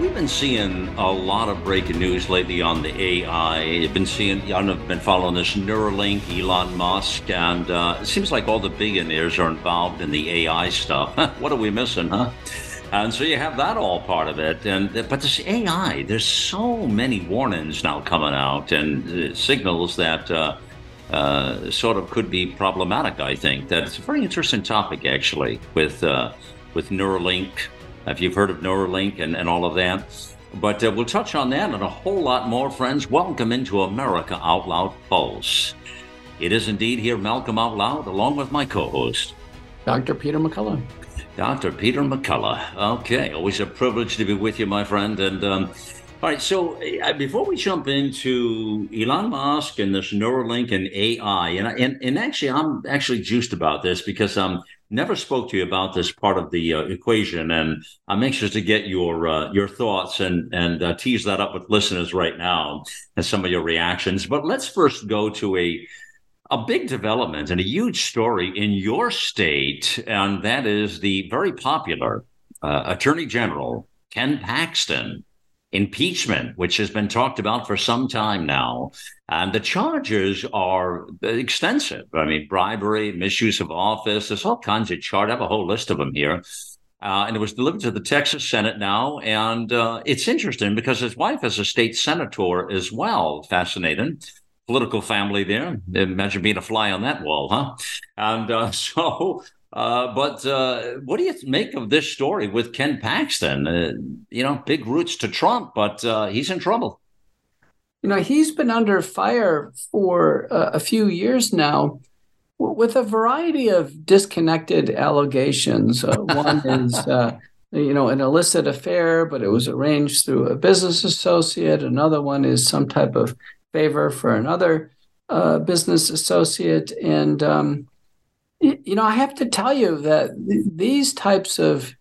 We've been seeing a lot of breaking news lately on the AI. I've been following this Neuralink, Elon Musk, and it seems like all the billionaires are involved in the AI stuff. What are we missing, huh? And so you have that all part of it. But this AI, there's so many warnings now coming out and signals that sort of could be problematic, I think. That it's a very interesting topic, actually, with Neuralink, if you've heard of Neuralink and all of that. But we'll touch on that and a whole lot more, friends. Welcome into America Out Loud Pulse. It is indeed here, Malcolm Out Loud, along with my co-host, Dr. Peter McCullough. Dr. Peter McCullough. Okay, always a privilege to be with you, my friend. And all right, so before we jump into Elon Musk and this Neuralink and AI, and actually, I'm actually juiced about this because I never spoke to you about this part of the equation, and I'm anxious to get your thoughts and tease that up with listeners right now and some of your reactions. But let's first go to a big development and a huge story in your state, and that is the very popular Attorney General Ken Paxton impeachment, which has been talked about for some time now. And the charges are extensive. I mean, bribery, misuse of office, there's all kinds of charges. I have a whole list of them here. And it was delivered to the Texas Senate now. And it's interesting because his wife is a state senator as well. Fascinating. Political family there. Imagine being a fly on that wall, huh? And but what do you make of this story with Ken Paxton? Big roots to Trump, but he's in trouble. He's been under fire for a few years now with a variety of disconnected allegations. One is, an illicit affair, but it was arranged through a business associate. Another one is some type of favor for another business associate. And, I have to tell you that these types of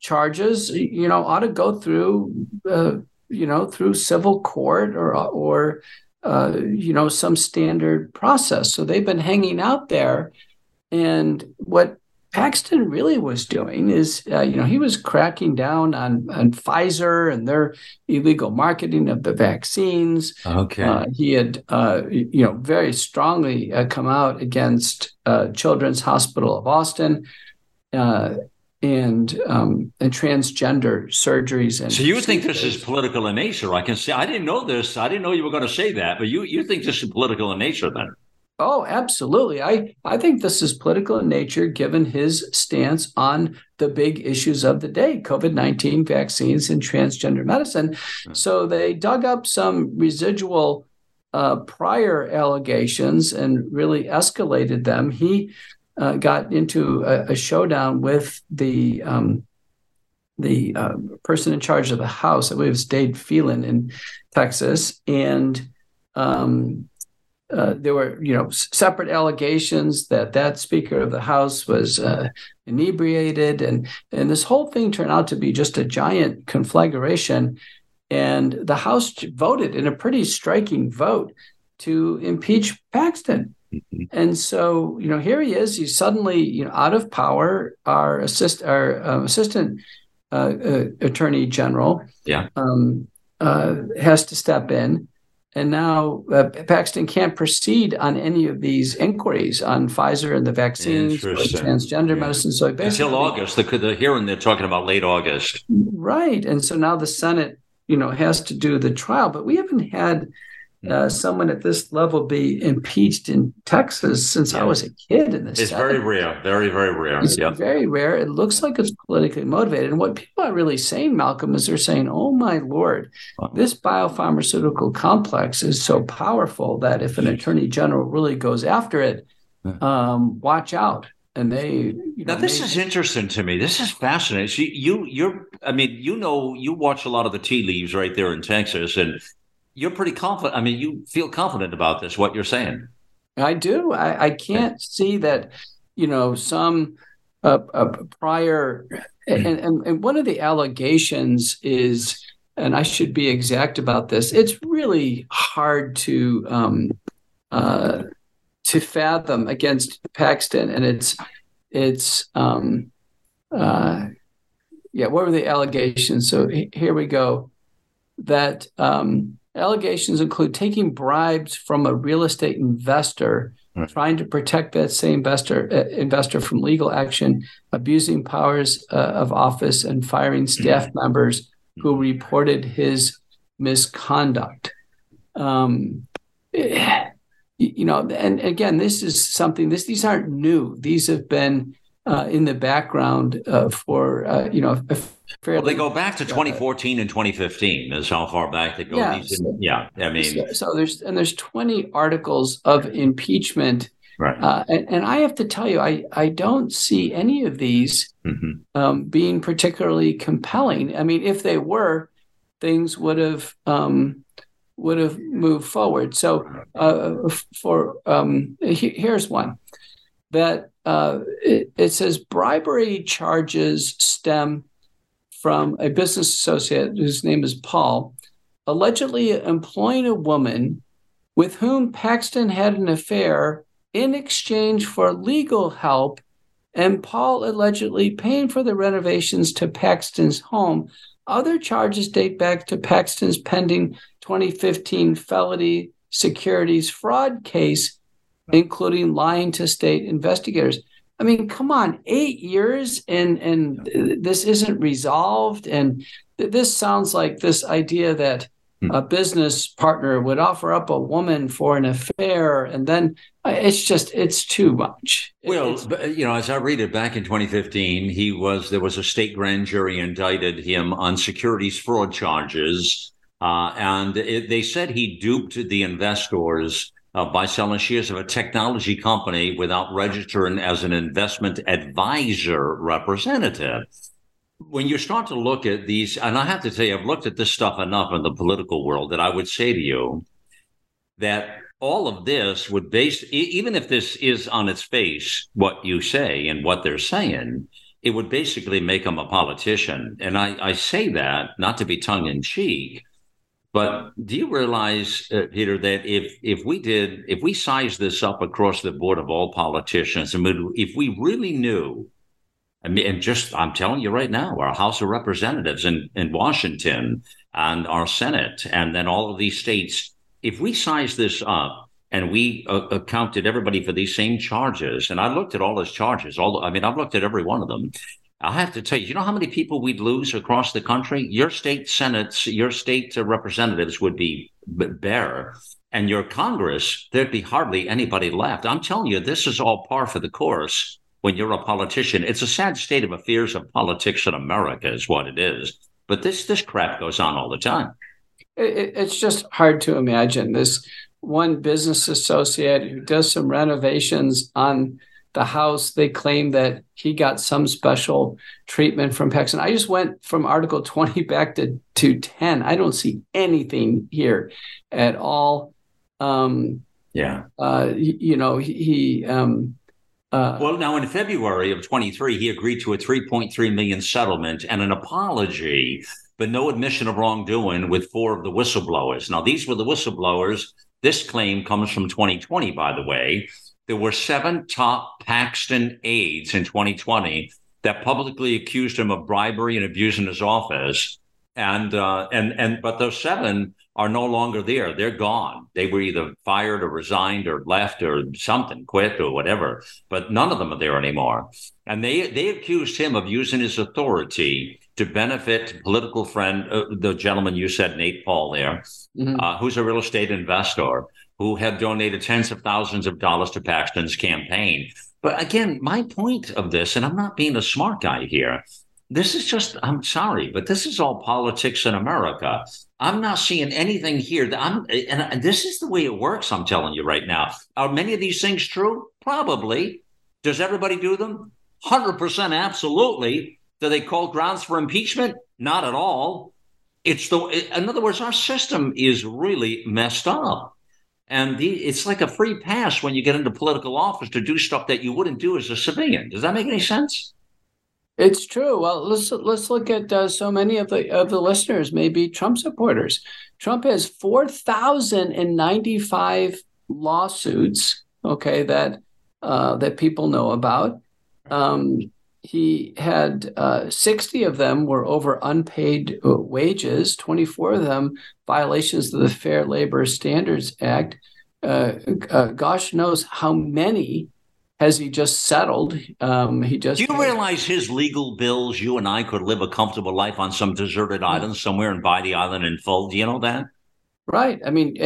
charges, ought to go through, through civil court or some standard process. So they've been hanging out there. And what Paxton really was doing is, he was cracking down on Pfizer and their illegal marketing of the vaccines. Okay, he had, very strongly come out against Children's Hospital of Austin and transgender surgeries. And so you think this is political in nature? I can say I didn't know this. I didn't know you were going to say that, but you think this is political in nature then? Oh, absolutely. I think this is political in nature, given his stance on the big issues of the day, COVID-19 vaccines and transgender medicine. So they dug up some residual prior allegations and really escalated them. He got into a showdown with the person in charge of the House. I believe it was Dade Phelan in Texas. And there were, separate allegations that Speaker of the House was inebriated. And this whole thing turned out to be just a giant conflagration. And the House voted in a pretty striking vote to impeach Paxton. Mm-hmm. And so, here he is. He's suddenly, out of power, our assistant attorney general has to step in. And now Paxton can't proceed on any of these inquiries on Pfizer and the vaccines, or transgender medicine. So until August, the hearing they're talking about late August. Right. And so now the Senate, has to do the trial. But we haven't had someone at this level be impeached in Texas since I was a kid in the Senate. It's very rare. Very, very rare. It's very rare. It looks like it's politically motivated. And what people are really saying, Malcolm, is they're saying, oh, my Lord, this biopharmaceutical complex is so powerful that if an attorney general really goes after it, watch out. And they this is interesting to me. This is fascinating. So you watch a lot of the tea leaves right there in Texas, and you're pretty confident. I mean, you feel confident about this, what you're saying. I do. I can't see that, you know, some prior and one of the allegations is, and I should be exact about this, it's really hard to fathom against Paxton, and it's what were the allegations? So here we go. That allegations include taking bribes from a real estate investor, right, trying to protect that same investor from legal action, abusing powers of office, and firing staff members who reported his misconduct. You know, and again, this is something, these aren't new. These have been in the background for they go back to 2014 and 2015 is how far back they go. Yeah. There's 20 articles of impeachment. Right. And I have to tell you, I don't see any of these being particularly compelling. I mean, if they were, things would have moved forward. So here's one that it says bribery charges stem from a business associate whose name is Paul, allegedly employing a woman with whom Paxton had an affair in exchange for legal help, and Paul allegedly paying for the renovations to Paxton's home. Other charges date back to Paxton's pending 2015 felony securities fraud case, including lying to state investigators. I mean, come on, 8 years and this isn't resolved. And this sounds like this idea that a business partner would offer up a woman for an affair, and then it's too much. Well, as I read it, back in 2015, there was a state grand jury indicted him on securities fraud charges, and they said he duped the investors by selling shares of a technology company without registering as an investment advisor representative. When you start to look at these, and I have to tell you, I've looked at this stuff enough in the political world that I would say to you that all of this would even if this is on its face, what you say and what they're saying, it would basically make them a politician. And I say that not to be tongue in cheek, but do you realize, Peter, that if we sized this up across the board of all politicians, and if we really knew, I'm telling you right now, our House of Representatives in Washington and our Senate and then all of these states, if we size this up and we accounted everybody for these same charges, and I looked at all those charges, I've looked at every one of them. I have to tell you, you know how many people we'd lose across the country? Your state senates, your state representatives would be bare, and your Congress, there'd be hardly anybody left. I'm telling you, this is all par for the course. When you're a politician, it's a sad state of affairs of politics in America is what it is. But this crap goes on all the time. It's just hard to imagine this one business associate who does some renovations on the house. They claim that he got some special treatment from Paxton. I just went from Article 20 back to 10. I don't see anything here at all. Now in February of 23, he agreed to a $3.3 million settlement and an apology, but no admission of wrongdoing with four of the whistleblowers. Now, these were the whistleblowers. This claim comes from 2020, by the way. There were 7 top Paxton aides in 2020 that publicly accused him of bribery and abuse in his office. But those 7 are no longer there. They're gone. They were either fired or resigned or left or something, quit or whatever. But none of them are there anymore. And they accused him of using his authority to benefit political friend, the gentleman you said, Nate Paul there, who's a real estate investor who had donated tens of thousands of dollars to Paxton's campaign. But again, my point of this, and I'm not being a smart guy here, this is just, I'm sorry, but this is all politics in America. I'm not seeing anything here. And this is the way it works, I'm telling you right now. Are many of these things true? Probably. Does everybody do them? 100% absolutely. Do they call grounds for impeachment? Not at all. In other words, our system is really messed up. And it's like a free pass when you get into political office to do stuff that you wouldn't do as a civilian. Does that make any sense? It's true. Well, let's look at so many of the listeners may be Trump supporters. Trump has 4,095 lawsuits, okay, that people know about. He had 60 of them were over unpaid wages, 24 of them violations of the Fair Labor Standards Act. Gosh knows how many has he just settled. Do you realize his legal bills, you and I could live a comfortable life on some deserted island somewhere and buy the island in full? Do you know that? Right. I mean,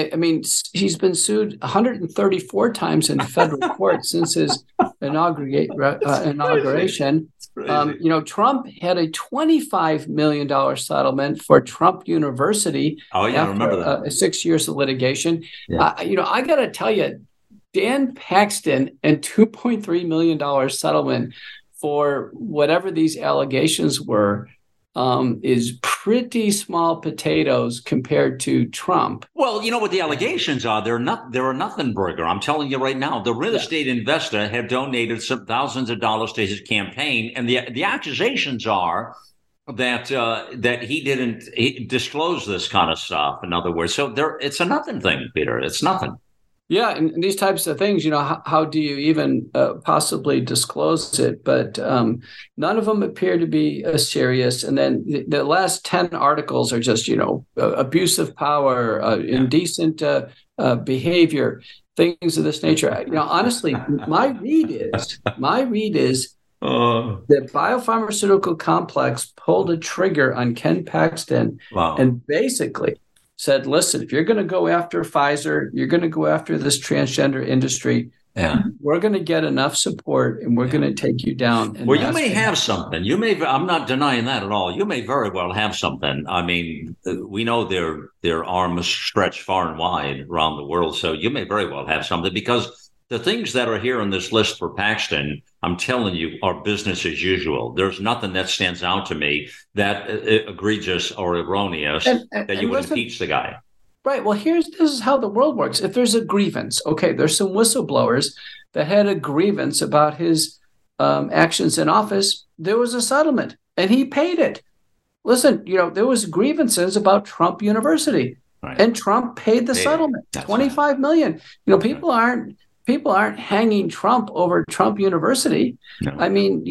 he's been sued 134 times in federal court since his inauguration. It's crazy. Trump had a $25 million settlement for Trump University. Oh, yeah, I remember that. 6 years of litigation. Yeah. I got to tell you, Dan Paxton and $2.3 million settlement for whatever these allegations were is pretty small potatoes compared to Trump. Well, you know what the allegations are. They're a nothing burger. I'm telling you right now, the real estate investor had donated some thousands of dollars to his campaign. And the accusations are that he didn't disclose this kind of stuff, in other words. So it's a nothing thing, Peter. It's nothing. Yeah, and these types of things, how do you even possibly disclose it? But none of them appear to be serious. And then the last 10 articles are just, abuse of power, indecent behavior, things of this nature. Honestly, my read is the biopharmaceutical complex pulled a trigger on Ken Paxton. Wow. And basically said, listen, if you're going to go after Pfizer, you're going to go after this transgender industry, we're going to get enough support and we're going to take you down. Well, you may have something. I'm not denying that at all. You may very well have something. I mean, we know their arms stretch far and wide around the world, so you may very well have something, because the things that are here on this list for Paxton, I'm telling you, are business as usual. There's nothing that stands out to me that egregious or erroneous that you would impeach the guy. Right. Well, this is how the world works. If there's a grievance, okay, there's some whistleblowers that had a grievance about his actions in office. There was a settlement, and he paid it. Listen, there was grievances about Trump University, right, and Trump paid the settlement, $25 million. People aren't hanging Trump over Trump University. No. I mean,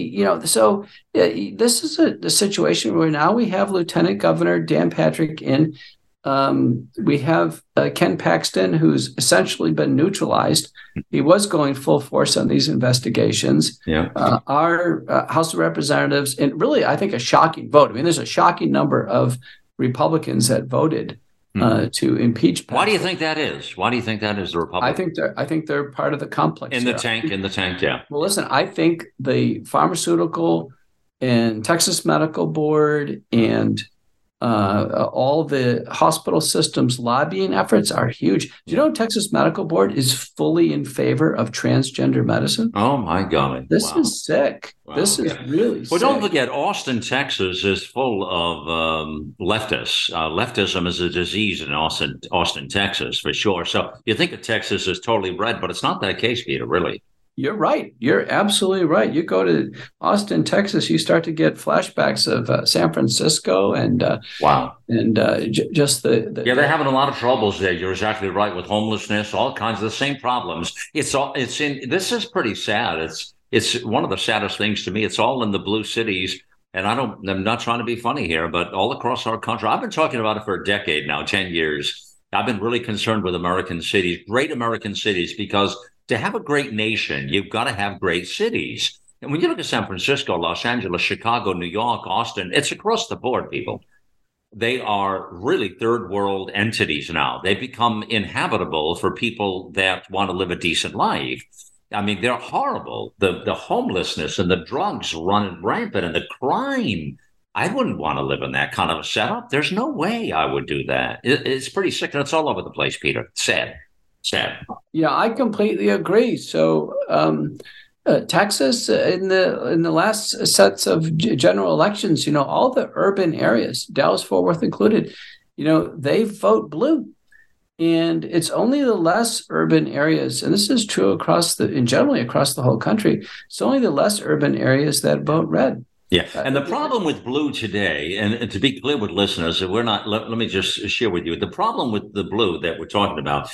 so this is the situation where now we have Lieutenant Governor Dan Patrick in. We have Ken Paxton, who's essentially been neutralized. He was going full force on these investigations. Yeah. Our House of Representatives, and really, I think, a shocking vote. I mean, there's a shocking number of Republicans that voted to impeach Paxton. Why do you think that is? Why do you think that is, the Republicans? I think they're part of the complex. In the tank, yeah. Well, listen, I think the pharmaceutical and Texas Medical Board and all the hospital systems lobbying efforts are huge. Do you know Texas Medical Board is fully in favor of transgender medicine? Oh, my God. This is sick. Wow. This is really sick. Well, don't forget, Austin, Texas is full of leftists. Leftism is a disease in Austin, Texas, for sure. So you think of Texas as totally red, but it's not that case, Peter, really. You're right. You're absolutely right. You go to Austin, Texas, you start to get flashbacks of San Francisco and just the they're having a lot of troubles there. You're exactly right, with homelessness, all kinds of the same problems. This is pretty sad. It's one of the saddest things to me. It's all in the blue cities. And I'm not trying to be funny here, but all across our country, I've been talking about it for a decade now, 10 years. I've been really concerned with American cities, great American cities, because to have a great nation, you've got to have great cities. And when you look at San Francisco, Los Angeles, Chicago, New York, Austin, it's across the board, people. They are really third world entities now. They become inhabitable for people that want to live a decent life. I mean, they're horrible. The homelessness and the drugs running rampant and the crime. I wouldn't want to live in that kind of a setup. There's no way I would do that. It's pretty sick, and it's all over the place, Peter. Sad. Yeah, I completely agree. So Texas, in the last sets of general elections, all the urban areas, Dallas-Fort Worth included, they vote blue. And it's only the less urban areas, and this is true across the, in generally across the whole country, it's only the less urban areas that vote red. Yeah. And the problem with blue today, and to be clear with listeners, we're not, let me just share with you, the problem with the blue that we're talking about,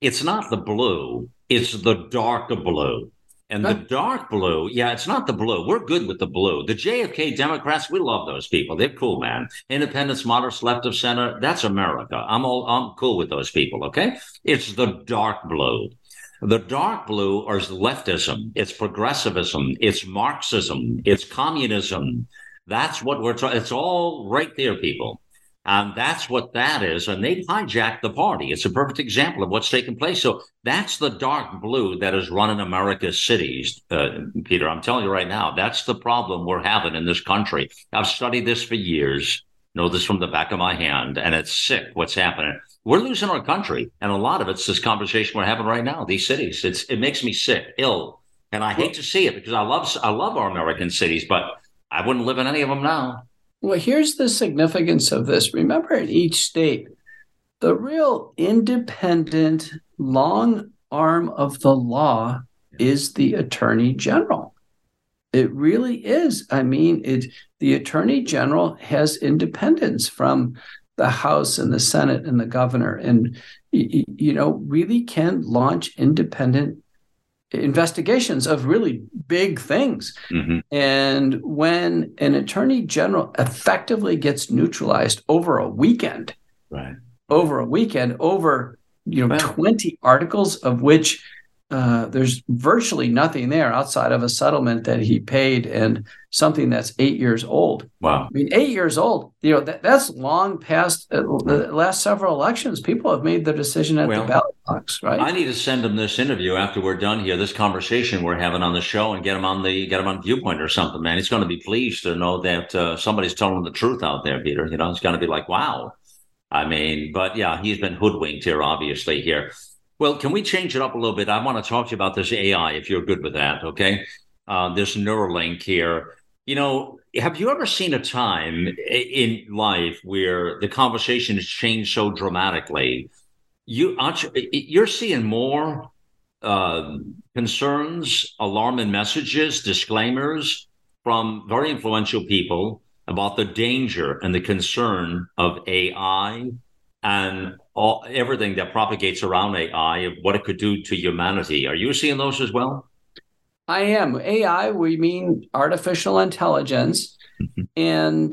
it's not the blue, it's the dark blue. And the dark blue, yeah, it's not the blue. We're good with the blue. The JFK Democrats, we love those people. They're cool, man. Independents, moderates, left of center, that's America. I'm cool with those people, okay? It's the dark blue. The dark blue is leftism. It's progressivism. It's Marxism. It's communism. That's what we're talking. It's all right there, people. And that's what that is. And they hijacked the party. It's a perfect example of what's taking place. So that's the dark blue that is running America's cities, Peter. I'm telling you right now, that's the problem we're having in this country. I've studied this for years, know this from the back of my hand, and it's sick what's happening. We're losing our country. And a lot of it's this conversation we're having right now, these cities. It makes me sick, ill. And I hate to see it because I love our American cities, but I wouldn't live in any of them now. Well, here's the significance of this. Remember, in each state, the real independent long arm of the law is the attorney general. It really is. I mean, the attorney general has independence from the House and the Senate and the governor, and really can launch independent investigations of really big things. Mm-hmm. And when an attorney general effectively gets neutralized over a weekend, over 20 articles of which there's virtually nothing there outside of a settlement that he paid and something that's 8 years old. Wow. I mean, 8 years old, that's long past the last several elections. People have made their decision at the ballot box, right? I need to send them this interview after we're done here, this conversation we're having on the show, and get them on Viewpoint or something, man. He's going to be pleased to know that somebody's telling the truth out there, Peter. It's going to be like, wow. I mean, but yeah, he's been hoodwinked here, obviously, here. Well, can we change it up a little bit? I want to talk to you about this AI, if you're good with that, okay? This Neuralink here. Have you ever seen a time in life where the conversation has changed so dramatically? You're seeing more concerns, alarming messages, disclaimers from very influential people about the danger and the concern of AI and everything that propagates around AI, what it could do to humanity. Are you seeing those as well? I am. AI, we mean artificial intelligence. And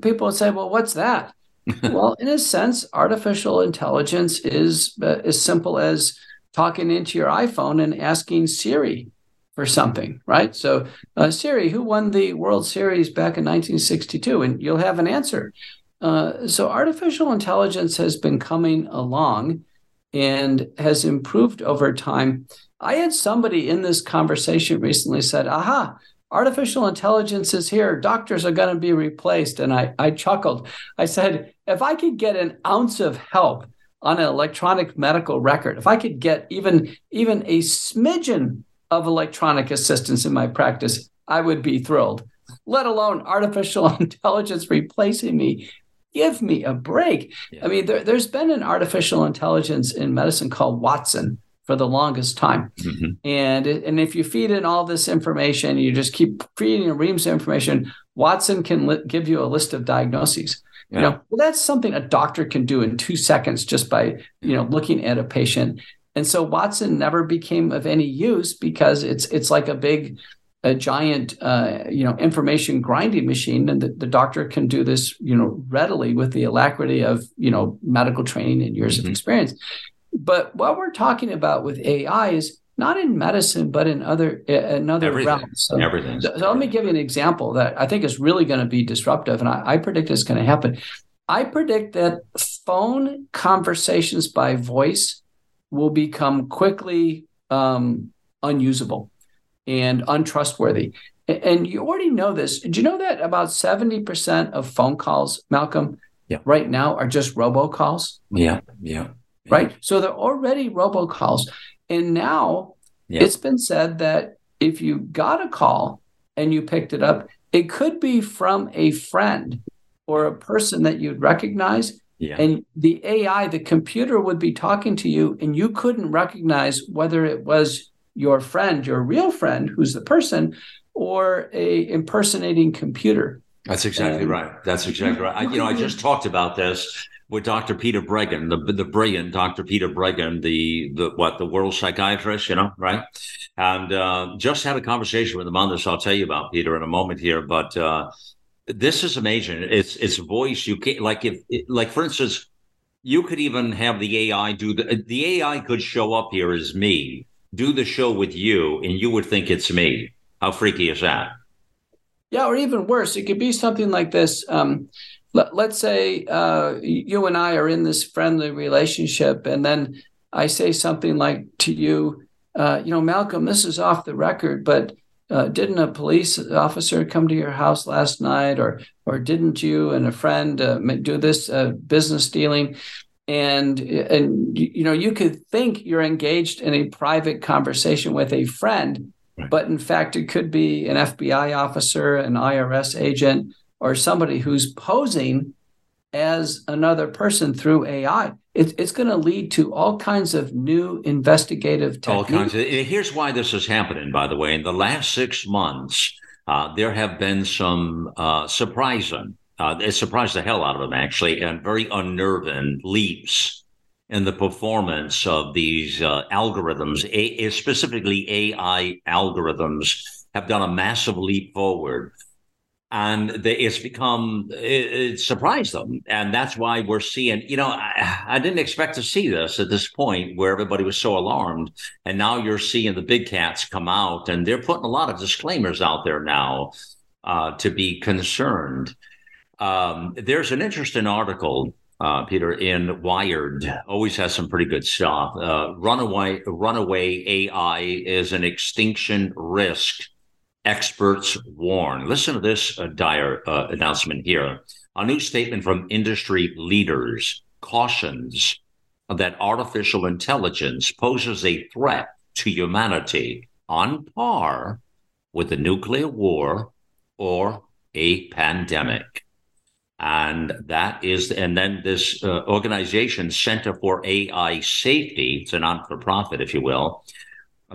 people would say, well, what's that? Well, in a sense, artificial intelligence is as simple as talking into your iPhone and asking Siri for something, right? So Siri, who won the World Series back in 1962? And you'll have an answer. So artificial intelligence has been coming along and has improved over time. I had somebody in this conversation recently said, aha, artificial intelligence is here. Doctors are going to be replaced. And I chuckled. I said, if I could get an ounce of help on an electronic medical record, if I could get even a smidgen of electronic assistance in my practice, I would be thrilled, let alone artificial intelligence replacing me. Give me a break. Yeah. I mean, there's been an artificial intelligence in medicine called Watson for the longest time. Mm-hmm. And if you feed in all this information, you just keep feeding reams of information, Watson can give you a list of diagnoses. Yeah. Well, that's something a doctor can do in 2 seconds just by, looking at a patient. And so Watson never became of any use because it's like a giant, information grinding machine. And the doctor can do this, readily with the alacrity of, medical training and years of experience. But what we're talking about with AI is not in medicine, but in another realms. So let me give you an example that I think is really going to be disruptive. And I predict it's going to happen. I predict that phone conversations by voice will become quickly unusable and untrustworthy. And you already know this. Do you know that about 70% of phone calls, Malcolm, right now are just robocalls? Yeah. Right? So they're already robocalls. And now it's been said that if you got a call and you picked it up, it could be from a friend or a person that you'd recognize. Yeah. And the AI, the computer would be talking to you and you couldn't recognize whether it was your friend, your real friend, who's the person, or a impersonating computer. That's exactly right. That's exactly right. I just talked about this with Dr. Peter Breggin, the brilliant Dr. Peter Breggin, the world psychiatrist, right? And just had a conversation with him on this. I'll tell you about Peter in a moment here, but this is amazing. It's voice. You can't, for instance, you could even have the AI do the AI could show up here as me, do the show with you, and you would think it's me. How freaky is that? Yeah, or even worse, it could be something like this. Let's say you and I are in this friendly relationship, and then I say something like to you, Malcolm, this is off the record, but didn't a police officer come to your house last night, or didn't you and a friend do this business dealing? And you could think you're engaged in a private conversation with a friend, right. But in fact, it could be an FBI officer, an IRS agent, or somebody who's posing as another person through AI. It's going to lead to all kinds of new investigative techniques. Here's why this is happening, by the way. In the last 6 months, there have been some surprising, it surprised the hell out of them, actually, and very unnerving leaps in the performance of these algorithms, specifically AI algorithms, have done a massive leap forward. And it surprised them. And that's why we're seeing, I didn't expect to see this at this point where everybody was so alarmed. And now you're seeing the big cats come out, and they're putting a lot of disclaimers out there now to be concerned. There's an interesting article, Peter, in Wired, always has some pretty good stuff. Runaway AI is an extinction risk. Experts warn. Listen to this dire announcement here. A new statement from industry leaders cautions that artificial intelligence poses a threat to humanity on par with a nuclear war or a pandemic. And that is, and then this organization, Center for AI Safety, it's a non-for-profit, if you will,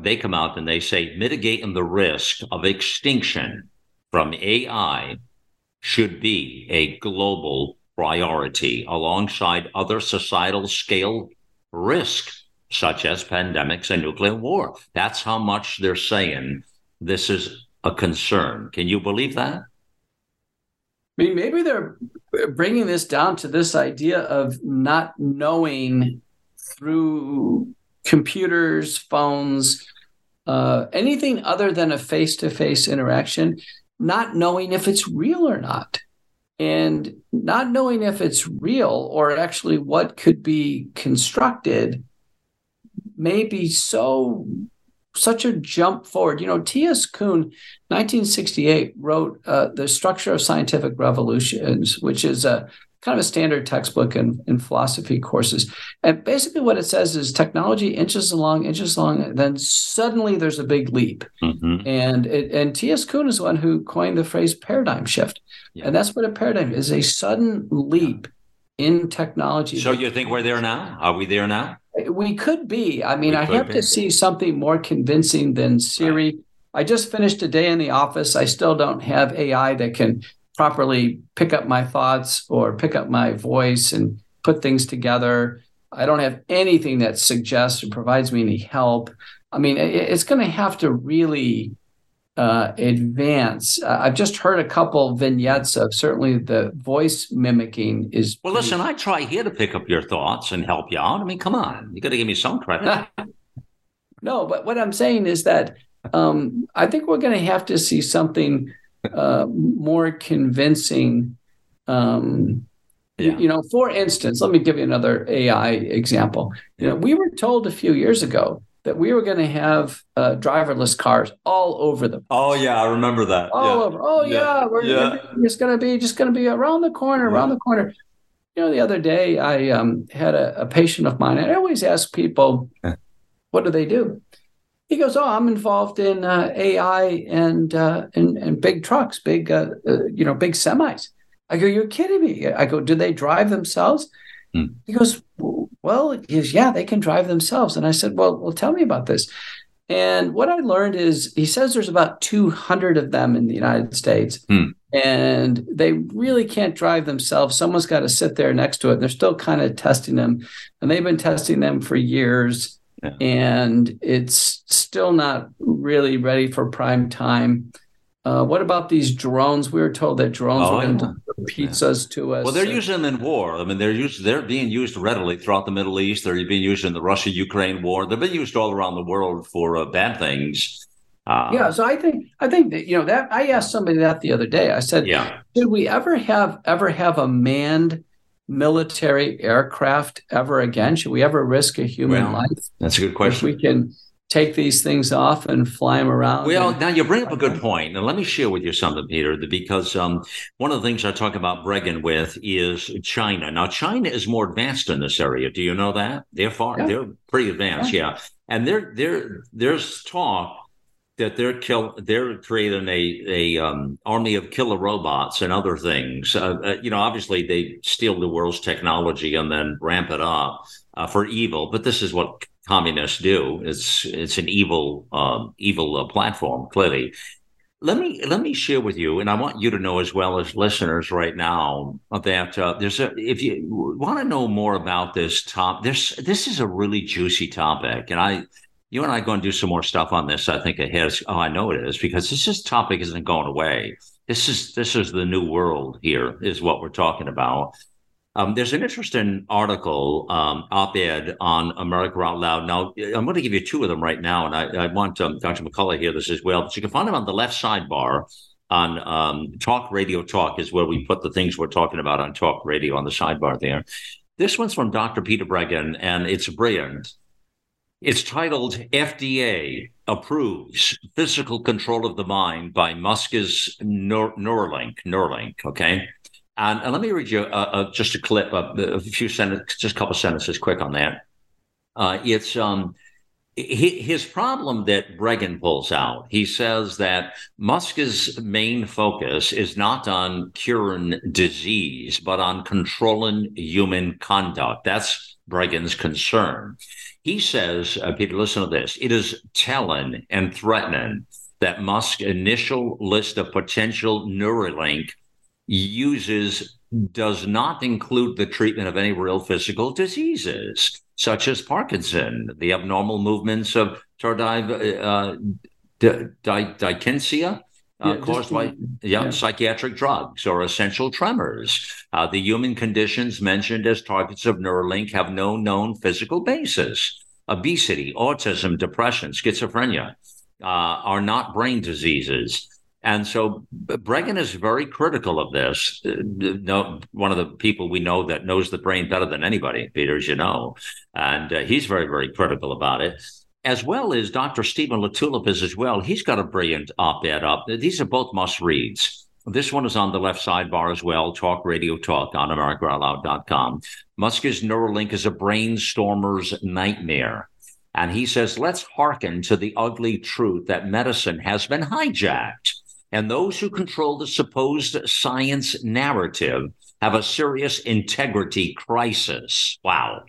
they come out and they say mitigating the risk of extinction from AI should be a global priority alongside other societal scale risks, such as pandemics and nuclear war. That's how much they're saying this is a concern. Can you believe that? I mean, maybe they're bringing this down to this idea of not knowing through computers, phones, anything other than a face-to-face interaction, not knowing if it's real or not. And not knowing if it's real or actually what could be constructed may be such a jump forward. T.S. Kuhn, 1968, wrote The Structure of Scientific Revolutions, which is a kind of a standard textbook in philosophy courses. And basically what it says is technology inches along, and then suddenly there's a big leap. Mm-hmm. And T.S. Kuhn is the one who coined the phrase paradigm shift. Yeah. And that's what a paradigm is, a sudden leap in technology. So you think we're there now? Are we there now? We could be. I mean, I have to see something more convincing than Siri. Right. I just finished a day in the office. I still don't have AI that can properly pick up my thoughts or pick up my voice and put things together. I don't have anything that suggests or provides me any help. I mean, it's going to have to really advance. I've just heard a couple vignettes of certainly the voice mimicking is... Well, listen, I try here to pick up your thoughts and help you out. I mean, come on, you got to give me some credit. No, but what I'm saying is that I think we're going to have to see something... more convincing. For instance, let me give you another AI example. We were told a few years ago that we were going to have driverless cars all over the place. Oh yeah, I remember that. All over. It's going to be around the corner, right. The other day I had a patient of mine, and I always ask people, what do they do? He goes, I'm involved in AI and big trucks, big big semis. I go, you're kidding me. I go, do they drive themselves? He goes, well, yeah, they can drive themselves. And I said, well, tell me about this. And what I learned is, he says there's about 200 of them in the United States, and they really can't drive themselves. Someone's got to sit there next to it. They're still kind of testing them, and they've been testing them for years, and it's still not really ready for prime time. What about these drones? We were told that drones were going to deliver pizzas to us. Well, they're using them in war. I mean, they're being used readily throughout the Middle East. They're being used in the Russia-Ukraine war. They're being used all around the world for bad things. So I think that, you know, that I asked somebody that the other day. I said, did we ever have a manned military aircraft ever again? Should we ever risk a human life? That's a good question. If we can take these things off and fly them around. Well, now you bring up a good point. And let me share with you something, Peter, because one of the things I talk about Breggin with is China. Now, China is more advanced in this area. Do you know that? They're far. Yeah. They're pretty advanced, yeah. And there's talk that they're creating a army of killer robots and other things. Obviously, they steal the world's technology and then ramp it up for evil. But this is what communists do. It's an evil platform, clearly. Let me share with you, and I want you to know as well as listeners right now, that if you want to know more about this topic, this is a really juicy topic, and you and I are going to do some more stuff on this, I think, ahead. I know it is, because this topic isn't going away. This is the new world here, is what we're talking about. There's an interesting article, op-ed on America Out Loud. Now, I'm going to give you two of them right now, and I want Dr. McCullough to hear this as well. But you can find them on the left sidebar on Talk Radio Talk is where we put the things we're talking about on Talk Radio on the sidebar there. This one's from Dr. Peter Breggin, and it's brilliant. It's titled, FDA Approves Physical Control of the Mind by Musk's Neuralink, okay? And let me read you just a clip, a few sentences, just a couple sentences quick on that. It's his problem that Breggin pulls out. He says that Musk's main focus is not on curing disease, but on controlling human conduct. That's Breggin's concern. He says, Peter, listen to this. It is telling and threatening that Musk's initial list of potential Neuralink uses does not include the treatment of any real physical diseases, such as Parkinson, the abnormal movements of tardive dyskinesia caused by psychiatric drugs, or essential tremors. The human conditions mentioned as targets of Neuralink have no known physical basis. Obesity, autism, depression, schizophrenia are not brain diseases. And so Breggin is very critical of this. One of the people we know that knows the brain better than anybody, Peter, as you know, and he's very, very critical about it, as well as Dr. Stephen LaTulippe is as well. He's got a brilliant op-ed up. These are both must-reads. This one is on the left sidebar as well, Talk Radio Talk on AmericaOutloud.com. Musk's Neuralink is a brainstormer's nightmare. And he says, let's hearken to the ugly truth that medicine has been hijacked. And those who control the supposed science narrative have a serious integrity crisis. Wow.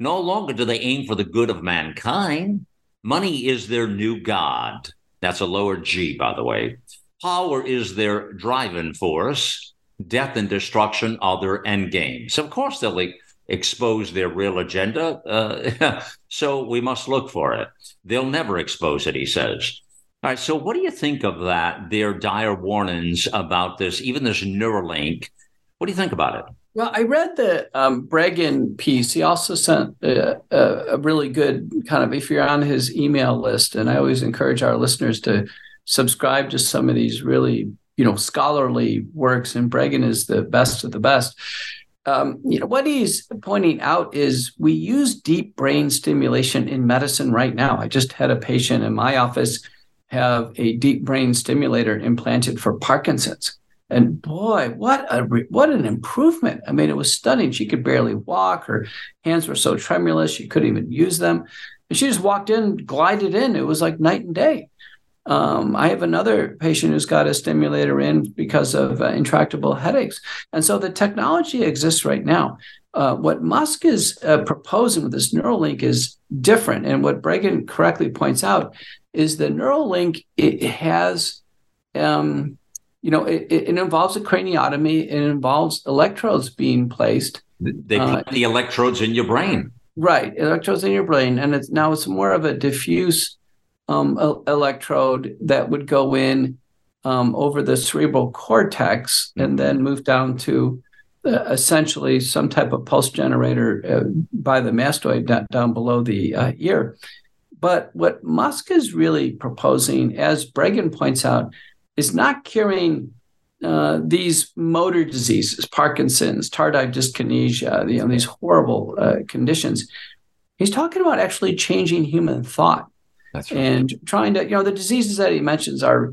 No longer do they aim for the good of mankind. Money is their new god. That's a lower G, by the way. Power is their driving force. Death and destruction are their end games. Of course, they'll expose their real agenda. So we must look for it. They'll never expose it, he says. All right, so what do you think of that, their dire warnings about this, even this Neuralink? What do you think about it? Well, I read the Breggin piece. He also sent a really good kind of, if you're on his email list, and I always encourage our listeners to subscribe to some of these really, scholarly works, and Breggin is the best of the best. What he's pointing out is we use deep brain stimulation in medicine right now. I just had a patient in my office have a deep brain stimulator implanted for Parkinson's. And boy, what an improvement. I mean, it was stunning. She could barely walk. Her hands were so tremulous, she couldn't even use them. And she just walked in, glided in. It was like night and day. I have another patient who's got a stimulator in because of intractable headaches. And so the technology exists right now. What Musk is proposing with this Neuralink is different. And what Breggin correctly points out is the Neuralink, it has, it involves a craniotomy. It involves electrodes being placed. They put the electrodes in your brain. Right. Electrodes in your brain. And it's more of a diffuse electrode that would go in over the cerebral cortex and then move down to essentially some type of pulse generator by the mastoid down below the ear. But what Musk is really proposing, as Breggin points out, is not curing these motor diseases, Parkinson's, tardive dyskinesia, these horrible conditions. He's talking about actually changing human thought. That's right. And trying to, the diseases that he mentions are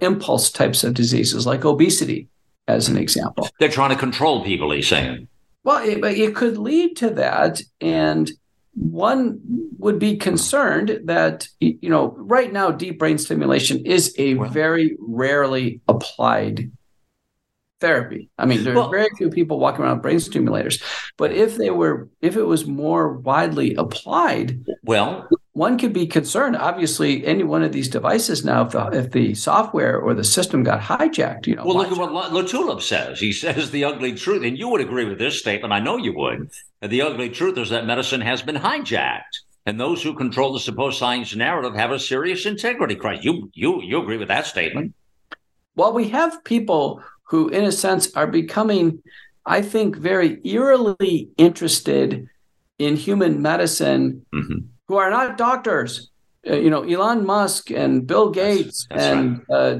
impulse types of diseases like obesity, as an example. They're trying to control people, he's saying. Well, it could lead to that. And one would be concerned that, right now, deep brain stimulation is a very rarely applied therapy. I mean, there are very few people walking around with brain stimulators. But if it was more widely applied, one could be concerned. Obviously, any one of these devices now, if the software or the system got hijacked, look at what LaTulippe says. He says the ugly truth, and you would agree with this statement. I know you would. The ugly truth is that medicine has been hijacked, and those who control the supposed science narrative have a serious integrity crisis. You agree with that statement? Well, we have people who, in a sense, are becoming, I think, very eerily interested in human medicine. Mm-hmm. Who are not doctors, Elon Musk and Bill Gates that's right.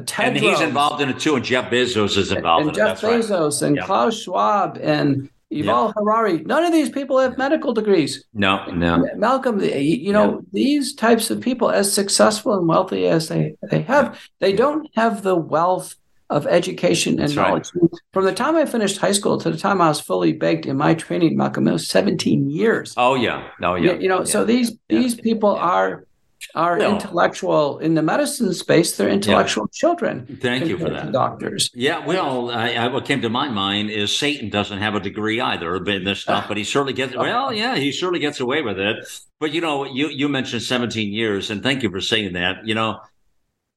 Ted. And he's involved in it too, and Jeff Bezos is involved in it. And Jeff Bezos and Klaus Schwab and Yuval Harari. None of these people have medical degrees. No. Malcolm, these types of people, as successful and wealthy as they have, they don't have the wealth of education and knowledge. Right. From the time I finished high school to the time I was fully baked in my training, Malcolm, it was 17 years. So these people are intellectual in the medicine space. They're intellectual children. Thank you for that. Doctors. Yeah. Well, what came to my mind is Satan doesn't have a degree either in this stuff, but he certainly gets. Well, yeah, he certainly gets away with it. But you mentioned 17 years, and thank you for saying that.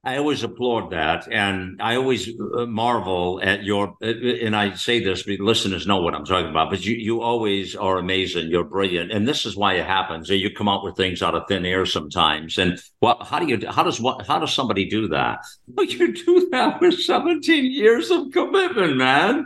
I always applaud that, and I always marvel at your, and I say this, but listeners know what I'm talking about, but you always are amazing, you're brilliant, and this is why it happens. You come up with things out of thin air sometimes, and how does somebody do that? Well, you do that with 17 years of commitment, man.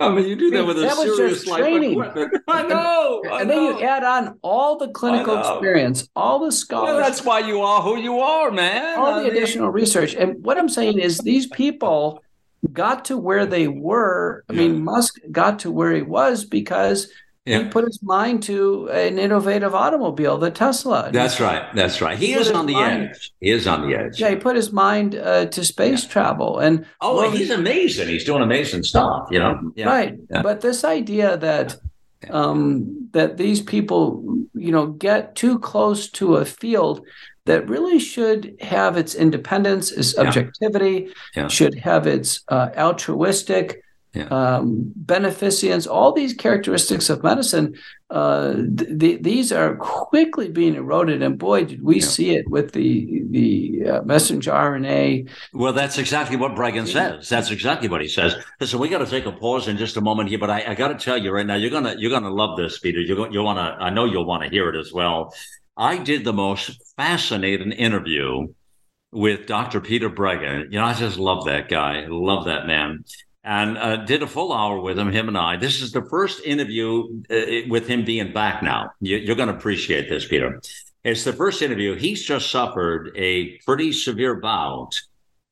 I mean, you do that with a serious life equipment. I know. And then you add on all the clinical experience, all the scholars. Yeah, that's why you are who you are, man. All the additional research. And what I'm saying is these people got to where they were. I mean, Musk got to where he was because he put his mind to an innovative automobile, the Tesla. That's right. He is on the edge. Yeah, he put his mind to space travel. And he's amazing. He's doing amazing stuff, Yeah. Right. Yeah. But this idea that these people, get too close to a field that really should have its independence, its objectivity, should have its altruistic beneficence, all these characteristics of medicine, these are quickly being eroded. And boy, did we see it with the messenger RNA. Well, that's exactly what Breggin says. That's exactly what he says. Listen, we got to take a pause in just a moment here, but I got to tell you right now, you're gonna love this, Peter. I know you'll want to hear it as well. I did the most fascinating interview with Dr. Peter Breggin. I just love that guy. Love that man. And did a full hour with him and I. This is the first interview with him being back now. You're going to appreciate this, Peter. It's the first interview. He's just suffered a pretty severe bout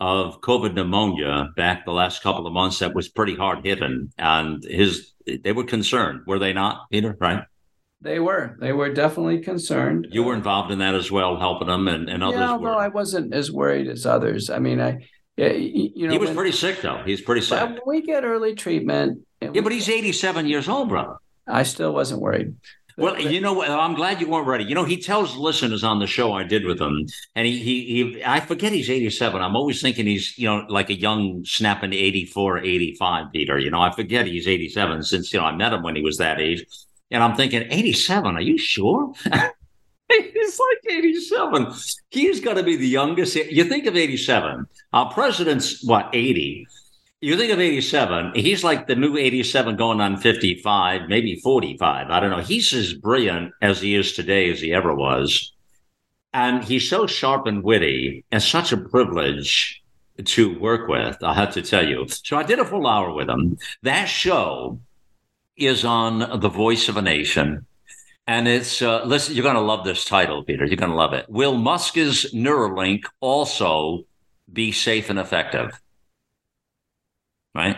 of COVID pneumonia back the last couple of months that was pretty hard hitting. And they were concerned, were they not, Peter? Right? They were definitely concerned. You were involved in that as well, helping them and others. Yeah, although I wasn't as worried as others. I mean, he was pretty sick, though. He's pretty sick. We get early treatment. But he's 87 years old, brother. I still wasn't worried. Well, I'm glad you weren't ready. He tells listeners on the show I did with him, and he I forget he's 87. I'm always thinking he's, like a young snapping 84, 85, Peter. I forget he's 87 since, I met him when he was that age. And I'm thinking, 87, are you sure? He's like 87. He's got to be the youngest. You think of 87. Our president's, what, 80? You think of 87. He's like the new 87 going on 55, maybe 45. I don't know. He's as brilliant as he is today as he ever was. And he's so sharp and witty and such a privilege to work with, I have to tell you. So I did a full hour with him. That show is on The Voice of a Nation. And it's, listen, you're going to love this title, Peter. You're going to love it. Will Musk's Neuralink also be safe and effective? Right?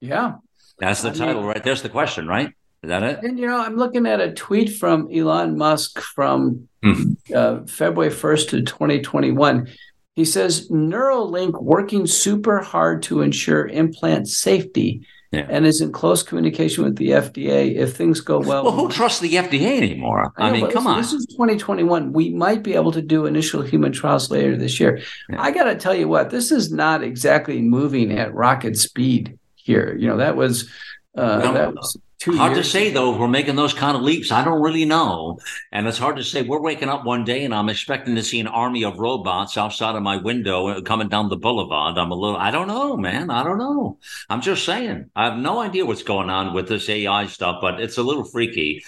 Yeah. That's the title, right? There's the question, right? Is that it? And, you know, I'm looking at a tweet from Elon Musk from February 1st to 2021. He says, Neuralink working super hard to ensure implant safety and is in close communication with the FDA. If things go well. Well, who trusts the FDA anymore? I mean, come on. This is 2021. We might be able to do initial human trials later this year. Yeah. I got to tell you what, this is not exactly moving at rocket speed here. You know, that was 2 years. Hard to say, though, if we're making those kind of leaps. I don't really know. And it's hard to say. We're waking up one day, and I'm expecting to see an army of robots outside of my window coming down the boulevard. I don't know, man. I don't know. I'm just saying. I have no idea what's going on with this AI stuff, but it's a little freaky.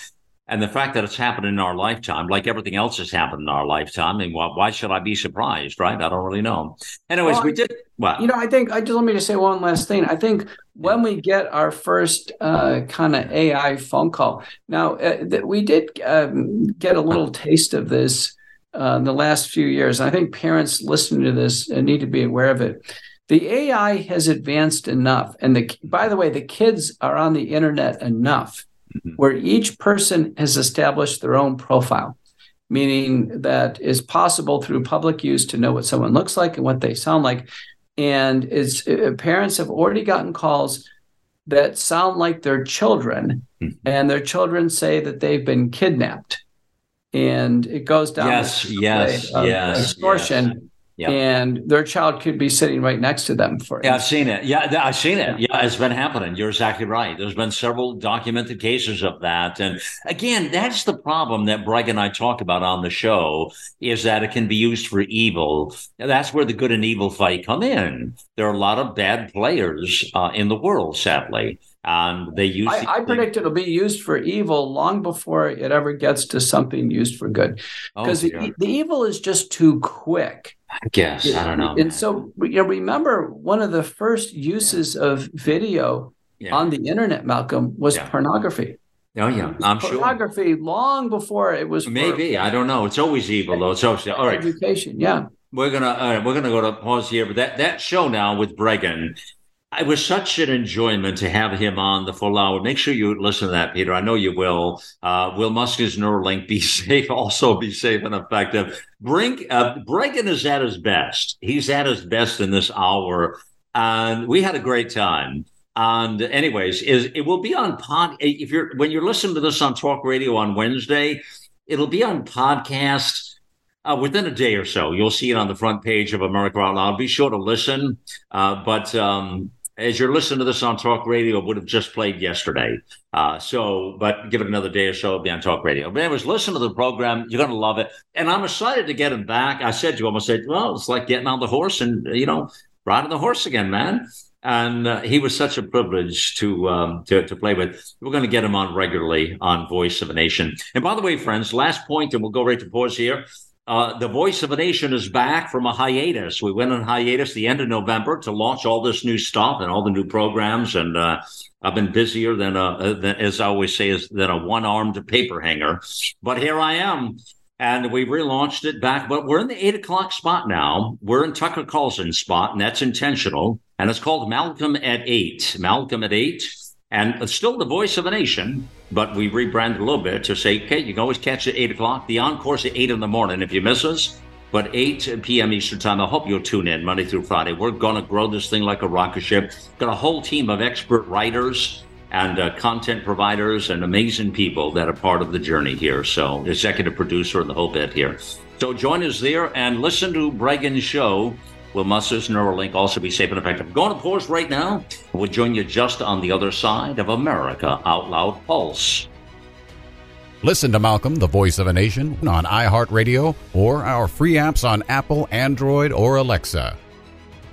And the fact that it's happened in our lifetime, like everything else has happened in our lifetime, and why should I be surprised, right? I don't really know. Anyways, well, we did. Well, you know, I think let me just say one last thing. I think when we get our first kind of AI phone call, now we did get a little taste of this in the last few years. And I think parents listening to this need to be aware of it. The AI has advanced enough, and by the way, the kids are on the internet enough. Where each person has established their own profile, meaning that it's possible through public use to know what someone looks like and what they sound like. And parents have already gotten calls that sound like their children, and their children say that they've been kidnapped. And it goes down extortion. Yes. Yeah. And their child could be sitting right next to them. I've seen it. Yeah, it's been happening. You're exactly right. There's been several documented cases of that. And again, that's the problem that Breggin and I talk about on the show, is that it can be used for evil. That's where the good and evil fight come in. There are a lot of bad players in the world, sadly. I predict it'll be used for evil long before it ever gets to something used for good. Because the evil is just too quick. I guess. I don't know. And so remember, one of the first uses of video on the internet, Malcolm, was pornography. Oh, yeah, I'm sure. Pornography long before it was. Maybe. I don't know. It's always evil, though. It's always, all right. Education, yeah. We're gonna go to pause here. But that show now with Breggin, it was such an enjoyment to have him on the full hour. Make sure you listen to that, Peter. I know you will. Will Musk's Neuralink also be safe and effective? Breggin is at his best. He's at his best in this hour. And we had a great time. And anyways, it will be on when you're listening to this on Talk Radio on Wednesday, it'll be on podcast. Within a day or so, you'll see it on the front page of America Out Loud. Be sure to listen. But as you're listening to this on Talk Radio, it would have just played yesterday. But give it another day or so, it'll be on Talk Radio. But anyways, listen to the program. You're going to love it. And I'm excited to get him back. I said to him, it's like getting on the horse and, riding the horse again, man. And he was such a privilege to play with. We're going to get him on regularly on Voice of a Nation. And by the way, friends, last point, and we'll go right to pause here. The Voice of a Nation is back from a hiatus. We went on hiatus the end of November to launch all this new stuff and all the new programs. And I've been busier than a one-armed paper hanger. But here I am. And we relaunched it back. But we're in the 8 o'clock spot now. We're in Tucker Carlson's spot, and that's intentional. And it's called Malcolm at 8. And it's still The Voice of a Nation, but we rebranded a little bit to say, okay, you can always catch it at 8 o'clock. The encore's at 8 in the morning if you miss us, but 8 p.m. Eastern time. I hope you'll tune in Monday through Friday. We're going to grow this thing like a rocket ship. Got a whole team of expert writers and content providers and amazing people that are part of the journey here. So executive producer and the whole bit here. So join us there and listen to Breggin's show. Will Musk's Neuralink also be safe and effective? Going to pause right now. We'll join you just on the other side of America Out Loud Pulse. Listen to Malcolm, the voice of a nation, on iHeartRadio or our free apps on Apple, Android, or Alexa.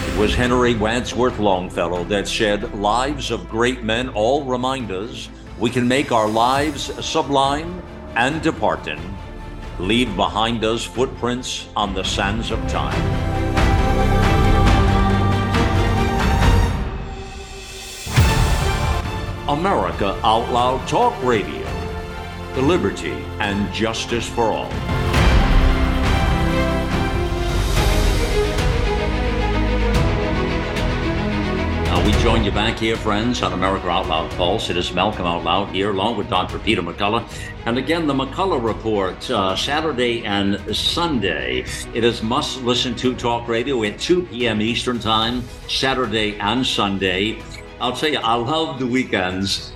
It was Henry Wadsworth Longfellow that said, "Lives of great men all remind us we can make our lives sublime and departing, leave behind us footprints on the sands of time." America Out Loud Talk Radio, the liberty and justice for all. We join you back here, friends, on America Out Loud Pulse. It is Malcolm Out Loud here, along with Dr. Peter McCullough. And again, the McCullough Report, Saturday and Sunday. It is must-listen to talk radio at 2 p.m. Eastern Time, Saturday and Sunday. I'll tell you, I love the weekends.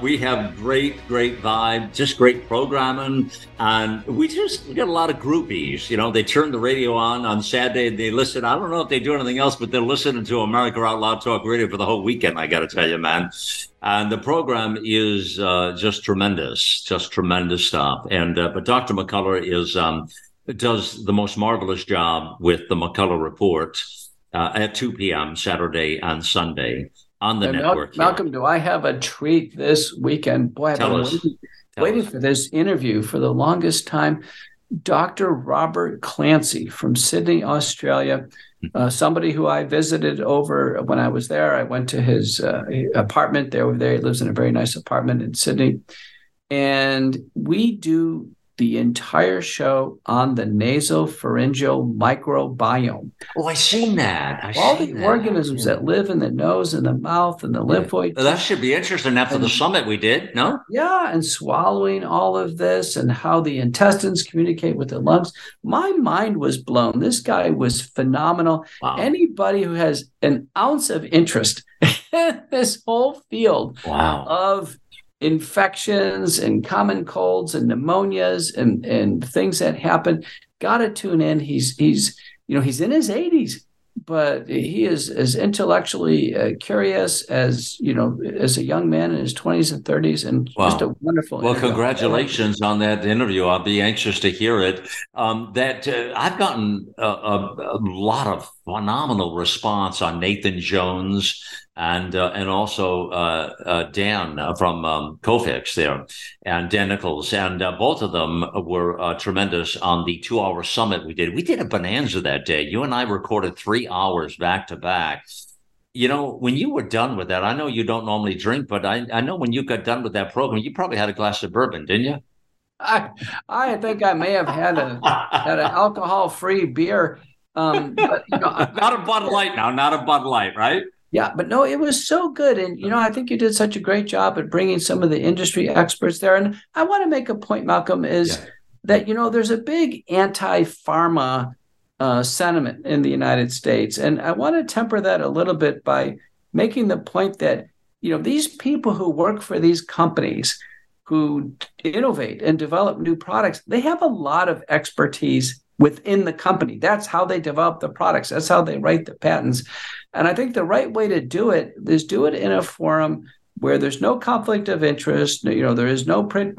We have great vibe, just great programming, and we got a lot of groupies. You know, they turn the radio on Saturday and they listen. I don't know if they do anything else, but they're listening to America Out Loud Talk Radio for the whole weekend, I got to tell you, man. And the program is just tremendous stuff. And but Dr. McCullough does the most marvelous job with the McCullough Report at 2 p.m. Saturday and Sunday. On the network. Malcolm, do I have a treat this weekend? Boy, I've been waiting for this interview for the longest time. Dr. Robert Clancy from Sydney, Australia, somebody who I visited over when I was there. I went to his apartment there. He lives in a very nice apartment in Sydney. And we do the entire show on the nasopharyngeal microbiome. Oh, I've seen that. All the organisms that live in the nose and the mouth and the lymphoid. Well, that should be interesting after the summit we did, no? Yeah, and swallowing all of this and how the intestines communicate with the lungs. My mind was blown. This guy was phenomenal. Wow. Anybody who has an ounce of interest in this whole field of infections and common colds and pneumonias and things that happen, gotta tune in. He's in his 80s, but he is as intellectually curious as a young man in his 20s and 30s, and just a wonderful interview. Congratulations on that interview. I'll be anxious to hear it. I've gotten a lot of phenomenal response on Nathan Jones. And also Dan from Cofix there, and Dan Nichols, and both of them were tremendous on the 2-hour summit we did. We did a bonanza that day. You and I recorded 3 hours back to back. You know, when you were done with that, I know you don't normally drink, but I know when you got done with that program, you probably had a glass of bourbon, didn't you? I think I may have had an alcohol-free beer. But, you know, not a Bud Light now, not a Bud Light, right? Yeah, but no, it was so good. And, you know, I think you did such a great job at bringing some of the industry experts there. And I want to make a point, Malcolm, that, you know, there's a big anti-pharma sentiment in the United States. And I want to temper that a little bit by making the point that, you know, these people who work for these companies who innovate and develop new products, they have a lot of expertise within the company. That's how they develop the products. That's how they write the patents. And I think the right way to do it is do it in a forum where there's no conflict of interest. You know, there is no quid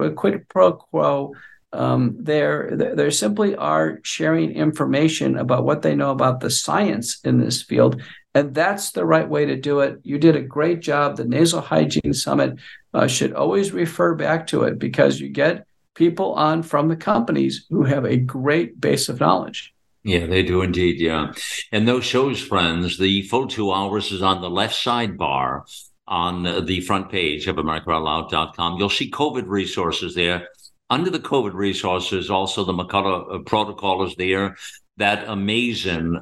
pro quo. There simply are sharing information about what they know about the science in this field. And that's the right way to do it. You did a great job. The Nasal Hygiene Summit should always refer back to it, because you get people on from the companies who have a great base of knowledge. Yeah, they do indeed. Yeah. And those shows, friends, the full 2 hours is on the left sidebar on the front page of AmericaOutloud.com. You'll see COVID resources there. Under the COVID resources, also the McCullough protocol is there. That amazing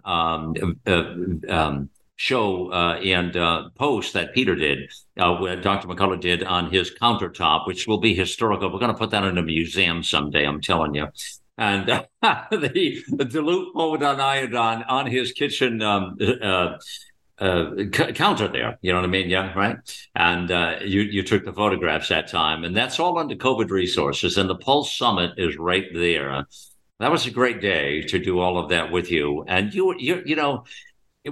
show and post that Peter did, where Dr. McCullough did on his countertop, which will be historical. We're going to put that in a museum someday, I'm telling you. And the dilute mode on iodine on his kitchen counter there. You know what I mean? Yeah, right. And you took the photographs that time. And that's all under COVID resources. And the Pulse Summit is right there. That was a great day to do all of that with you. And you know,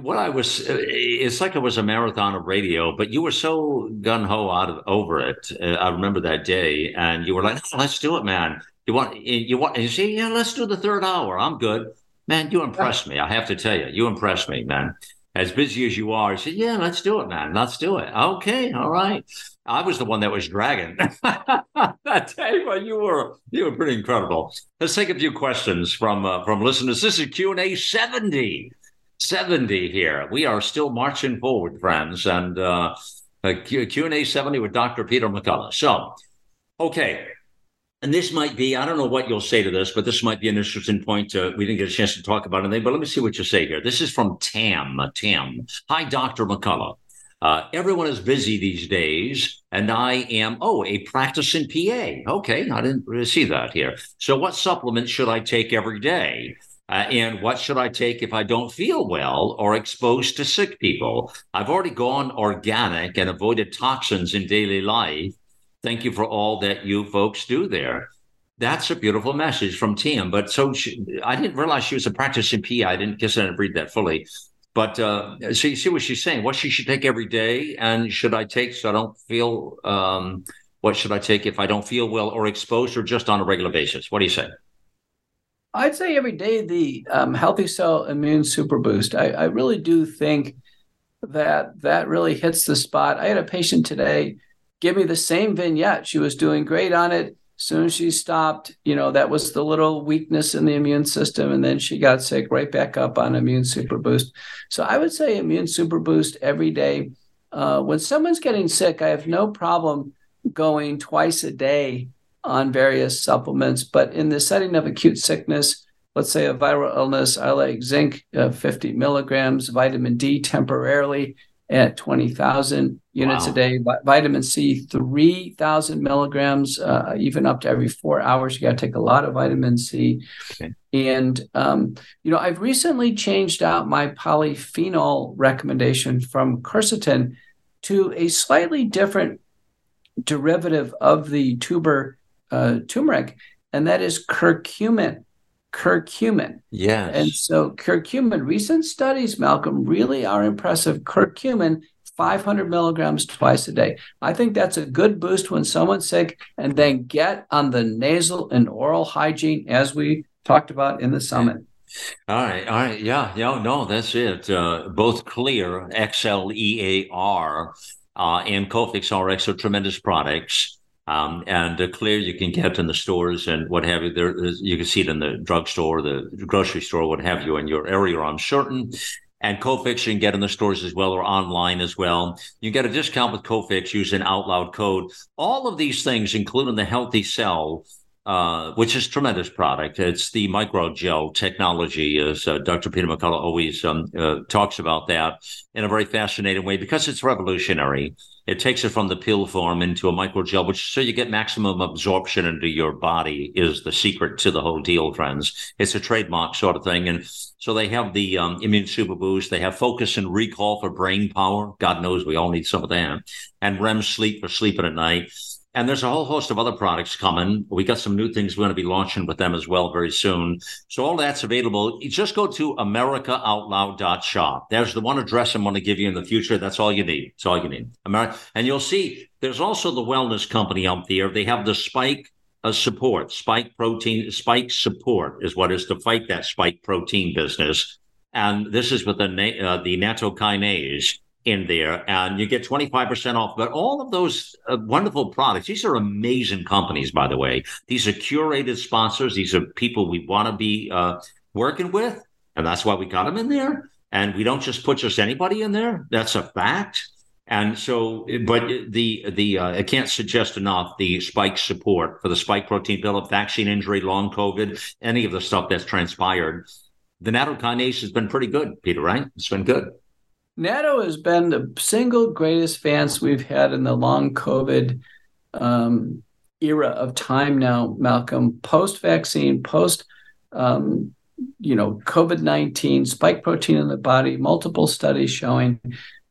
what I was, it's like it was a marathon of radio, but you were so gung-ho over it. I remember that day, and you were like, oh, let's do it, man. You say, yeah, let's do the third hour. I'm good. Man, you impressed me. I have to tell you, you impressed me, man. As busy as you are, you said, yeah, let's do it, man. Let's do it. Okay. All right. I was the one that was dragging that day, but you were pretty incredible. Let's take a few questions from listeners. This is Q&A 70 here. We are still marching forward, friends, and Q&A 70 with Dr. Peter McCullough. So, okay, and this might be, I don't know what you'll say to this, but this might be an interesting point. We didn't get a chance to talk about anything, but let me see what you say here. This is from Tam. Hi, Dr. McCullough. Everyone is busy these days, and I am, a practicing PA. Okay, I didn't really see that here. So what supplements should I take every day? And what should I take if I don't feel well or exposed to sick people? I've already gone organic and avoided toxins in daily life. Thank you for all that you folks do there. That's a beautiful message from Tim. But so I didn't realize she was a practicing PI. I didn't read that fully. But so you see what she's saying, what she should take every day, and should I take so I don't feel what should I take if I don't feel well or exposed or just on a regular basis? What do you say? I'd say every day the HealthyCell Immune Super Boost. I really do think that really hits the spot. I had a patient today give me the same vignette. She was doing great on it. Soon as she stopped, that was the little weakness in the immune system, and then she got sick right back up on Immune Super Boost. So I would say Immune Super Boost every day. When someone's getting sick, I have no problem going twice a day on various supplements, but in the setting of acute sickness, let's say a viral illness, I like zinc 50 milligrams, vitamin D temporarily at 20,000 units a day, vitamin C 3,000 milligrams, even up to every 4 hours. You got to take a lot of vitamin C. Okay. And, I've recently changed out my polyphenol recommendation from quercetin to a slightly different derivative of the turmeric, and that is curcumin. Yes. And so curcumin, recent studies, Malcolm, really are impressive. Curcumin, 500 milligrams twice a day. I think that's a good boost when someone's sick, and then get on the nasal and oral hygiene as we talked about in the summit. All right. Yeah, no, that's it. Both Clear, X-L-E-A-R, and Cofix RX are tremendous products. And Clear, you can get in the stores and what have you. There, you can see it in the drugstore, the grocery store, what have you, in your area, I'm certain. And Cofix you can get in the stores as well, or online as well. You get a discount with Cofix using Out Loud code. All of these things, including the HealthyCell, which is a tremendous product. It's the microgel technology, as Dr. Peter McCullough always talks about that in a very fascinating way, because it's revolutionary. It takes it from the pill form into a microgel, so you get maximum absorption into your body is the secret to the whole deal, friends. It's a trademark sort of thing. And so they have the Immune Super Boost. They have Focus and Recall for brain power. God knows we all need some of that. And REM Sleep for sleeping at night. And there's a whole host of other products coming. We got some new things we're going to be launching with them as well very soon. So all that's available. You just go to AmericaOutloud.shop. There's the one address I'm going to give you in the future. That's all you need. It's all you need. And you'll see there's also the Wellness Company out there. They have the spike support is what is to fight that spike protein business. And this is with the natokinase. in there, and you get 25% off. But all of those wonderful products, these are amazing companies, by the way. These are curated sponsors. These are people we want to be working with, and that's why we got them in there. And we don't just put just anybody in there. That's a fact. And so, but I can't suggest enough the spike support for the spike protein buildup, vaccine injury, long COVID, any of the stuff that's transpired. The natto kinase has been pretty good, Peter, right? It's been good. Natto has been the single greatest advance we've had in the long COVID era of time now, Malcolm. Post-vaccine, COVID-19, spike protein in the body, multiple studies showing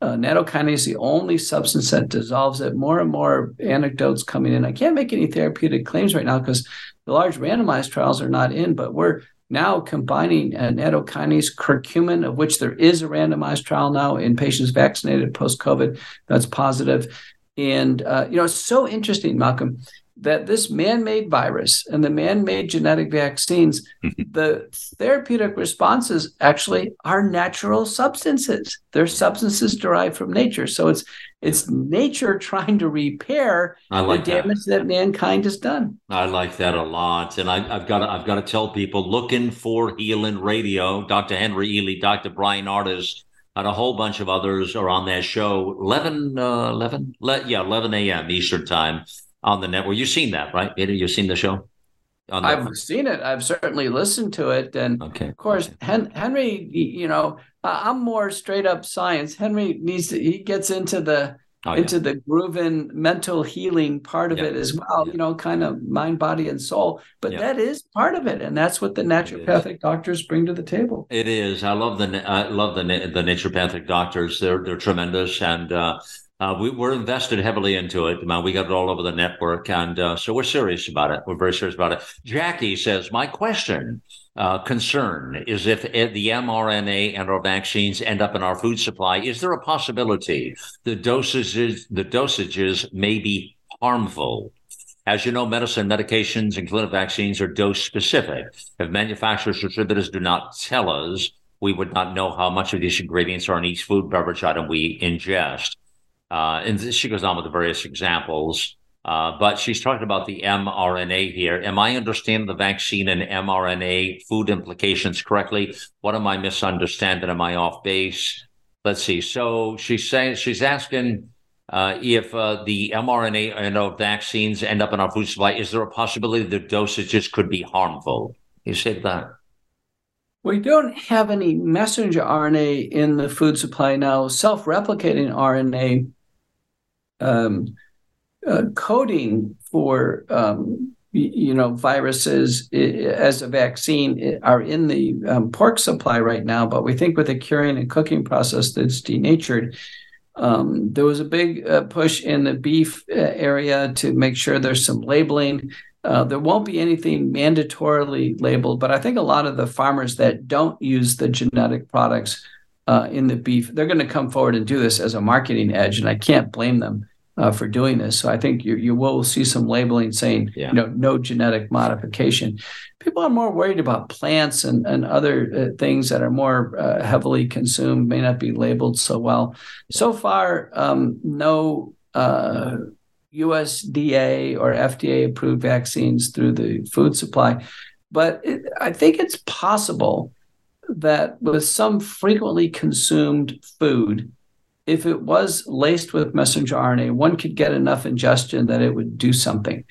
natto kinase, the only substance that dissolves it. More and more anecdotes coming in. I can't make any therapeutic claims right now because the large randomized trials are not in, but we're now combining natto kinase, curcumin, of which there is a randomized trial now in patients vaccinated post-COVID. That's positive. And, it's so interesting, Malcolm, that this man-made virus and the man-made genetic vaccines, the therapeutic responses actually are natural substances. They're substances derived from nature. So it's nature trying to repair the damage that mankind has done. I like that a lot. And I've got to tell people, looking for Healing Radio, Dr. Henry Ealy, Dr. Brian Ardis, and a whole bunch of others are on that show, 11 a.m. Eastern time. On the network. You've seen that, right, Peter? You've seen the show? I've seen it. I've certainly listened to it. And Henry, I'm more straight up science. Henry gets into the grooving mental healing part of it as well, kind of mind, body, and soul. But that is part of it. And that's what the naturopathic doctors bring to the table. It is. I love the naturopathic doctors. They're tremendous. And, we're invested heavily into it. We got it all over the network, and so we're serious about it. We're very serious about it. Jackie says, my question, concern, is if the mRNA and our vaccines end up in our food supply, is there a possibility the dosages may be harmful? As you know, medicine, medications, and clinical vaccines are dose-specific. If manufacturers, distributors do not tell us, we would not know how much of these ingredients are in each food beverage item we ingest. And she goes on with the various examples, but she's talking about the mRNA here. Am I understanding the vaccine and mRNA food implications correctly? What am I misunderstanding? Am I off base? Let's see. So she's asking if the mRNA and our vaccines end up in our food supply, is there a possibility the dosages could be harmful? You said that. We don't have any messenger RNA in the food supply now. Self-replicating RNA coding for viruses as a vaccine are in the pork supply right now, but we think with the curing and cooking process that's denatured. There was a big push in the beef area to make sure there's some labeling. There won't be anything mandatorily labeled, but I think a lot of the farmers that don't use the genetic products in the beef, they're going to come forward and do this as a marketing edge, and I can't blame them for doing this. So I think you will see some labeling saying, no genetic modification. People are more worried about plants and other things that are more heavily consumed, may not be labeled so well. So far, no USDA or FDA approved vaccines through the food supply. But I think it's possible that with some frequently consumed food, if it was laced with messenger RNA, one could get enough ingestion that it would do something.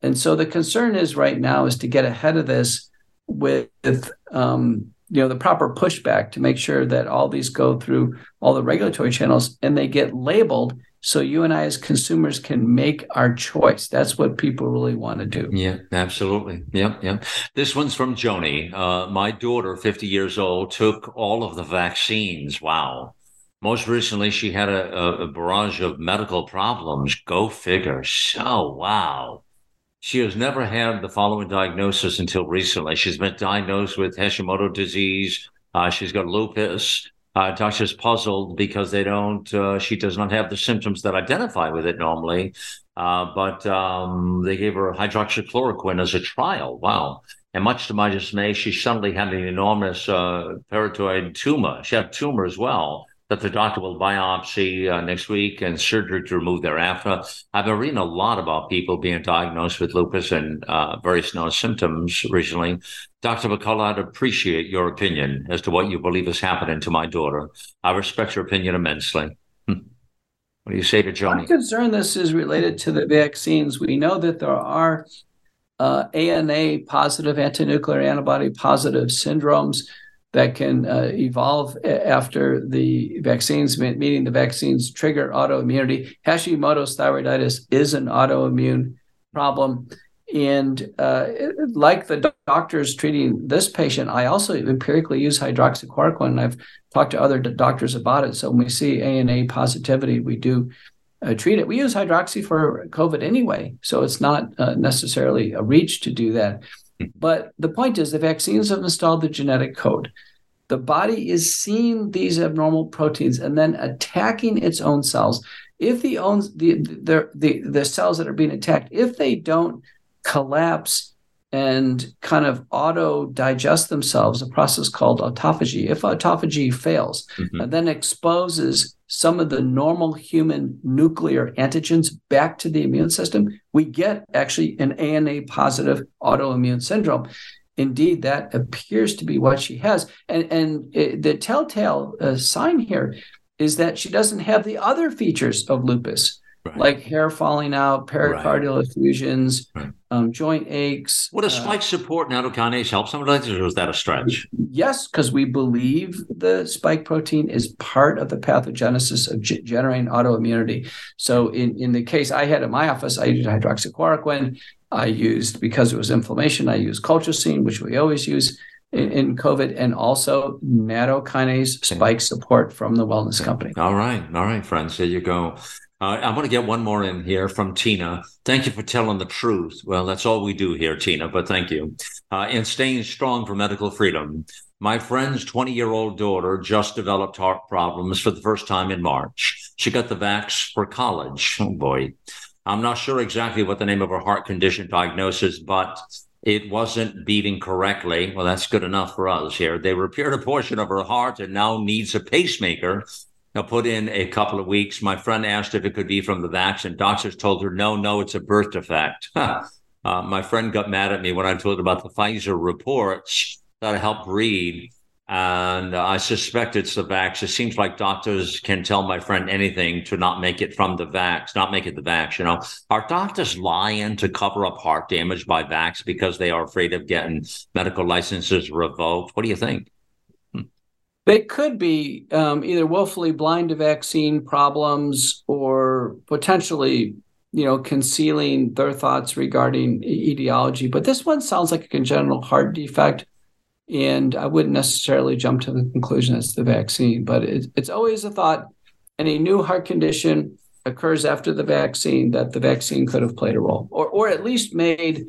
And so the concern is right now is to get ahead of this with the proper pushback to make sure that all these go through all the regulatory channels and they get labeled. So you and I as consumers can make our choice. That's what people really want to do. Yeah, absolutely. Yeah. This one's from Joni. My daughter, 50 years old, took all of the vaccines. Wow. Most recently, she had a barrage of medical problems. Go figure. So, wow. She has never had the following diagnosis until recently. She's been diagnosed with Hashimoto disease. She's got lupus. Doctor's puzzled because she does not have the symptoms that identify with it normally, but they gave her hydroxychloroquine as a trial. Wow. And much to my dismay, she suddenly had an enormous parotid tumor. She had a tumor as well, that the doctor will biopsy next week and surgery to remove thereafter. I've been reading a lot about people being diagnosed with lupus and various symptoms recently. Dr. McCullough, I'd appreciate your opinion as to what you believe is happening to my daughter. I respect your opinion immensely. What do you say to Johnny? I'm concerned this is related to the vaccines. We know that there are ANA positive, antinuclear antibody positive syndromes that can evolve after the vaccines, meaning the vaccines trigger autoimmunity. Hashimoto's thyroiditis is an autoimmune problem. And like the doctors treating this patient, I also empirically use hydroxychloroquine, and I've talked to other doctors about it. So when we see ANA positivity, we do treat it. We use hydroxy for COVID anyway, so it's not necessarily a reach to do that. But the point is the vaccines have installed the genetic code. The body is seeing these abnormal proteins and then attacking its own cells. If the cells that are being attacked, if they don't collapse and kind of auto-digest themselves, a process called autophagy. If autophagy fails, and then exposes some of the normal human nuclear antigens back to the immune system, we get actually an ANA-positive autoimmune syndrome. Indeed, that appears to be what she has. And the telltale sign here is that she doesn't have the other features of lupus, like hair falling out, pericardial effusions, joint aches. Would a spike support and autokinase help some of those, or is that a stretch? Yes, because we believe the spike protein is part of the pathogenesis of generating autoimmunity. So in the case I had in my office, I used hydroxychloroquine. I used, because it was inflammation, I used colchicine, which we always use in COVID, and also natokinase spike support from the Wellness Company. All right, friends, there you go. I want to get one more in here from Tina. Thank you for telling the truth. Well, that's all we do here, Tina, but thank you. And staying strong for medical freedom. My friend's 20-year-old daughter just developed heart problems for the first time in March. She got the vax for college. Oh, boy. I'm not sure exactly what the name of her heart condition diagnosis, but it wasn't beating correctly. Well, that's good enough for us here. They repaired a portion of her heart and now needs a pacemaker. Now, put in a couple of weeks. My friend asked if it could be from the vax, and doctors told her, no, it's a birth defect. My friend got mad at me when I told her about the Pfizer reports that I helped read, and I suspect it's the vax. It seems like doctors can tell my friend anything to not make it from the vax, not make it the vax, you know. Are doctors lying to cover up heart damage by vax because they are afraid of getting medical licenses revoked? What do you think? They could be either willfully blind to vaccine problems or potentially, concealing their thoughts regarding etiology. But this one sounds like a congenital heart defect, and I wouldn't necessarily jump to the conclusion it's the vaccine. But it's always a thought. Any new heart condition occurs after the vaccine that the vaccine could have played a role, or at least made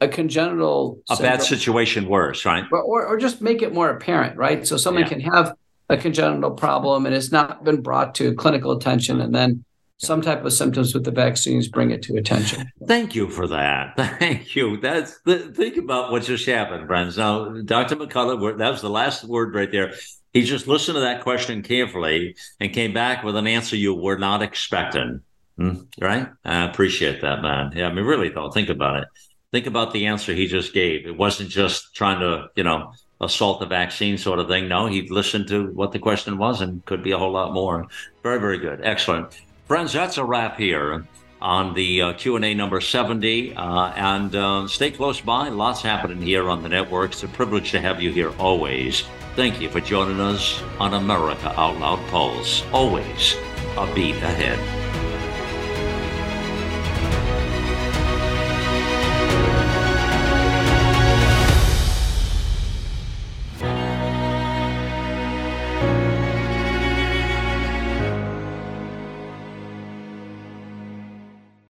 a congenital syndrome, bad situation worse, right? Or just make it more apparent, right? So someone can have a congenital problem and it's not been brought to clinical attention, and then some type of symptoms with the vaccines bring it to attention. Thank you for that. Thank you. Think about what just happened, friends. Now, Dr. McCullough, that was the last word right there. He just listened to that question carefully and came back with an answer you were not expecting, right? I appreciate that, man. Yeah, I mean, really, though, think about it. Think about the answer he just gave. It wasn't just trying to, assault the vaccine sort of thing. No, he listened to what the question was, and could be a whole lot more. Very, very good. Excellent. Friends, that's a wrap here on the Q&A number 70. And stay close by. Lots happening here on the network. It's a privilege to have you here always. Thank you for joining us on America Out Loud Pulse. Always a beat ahead.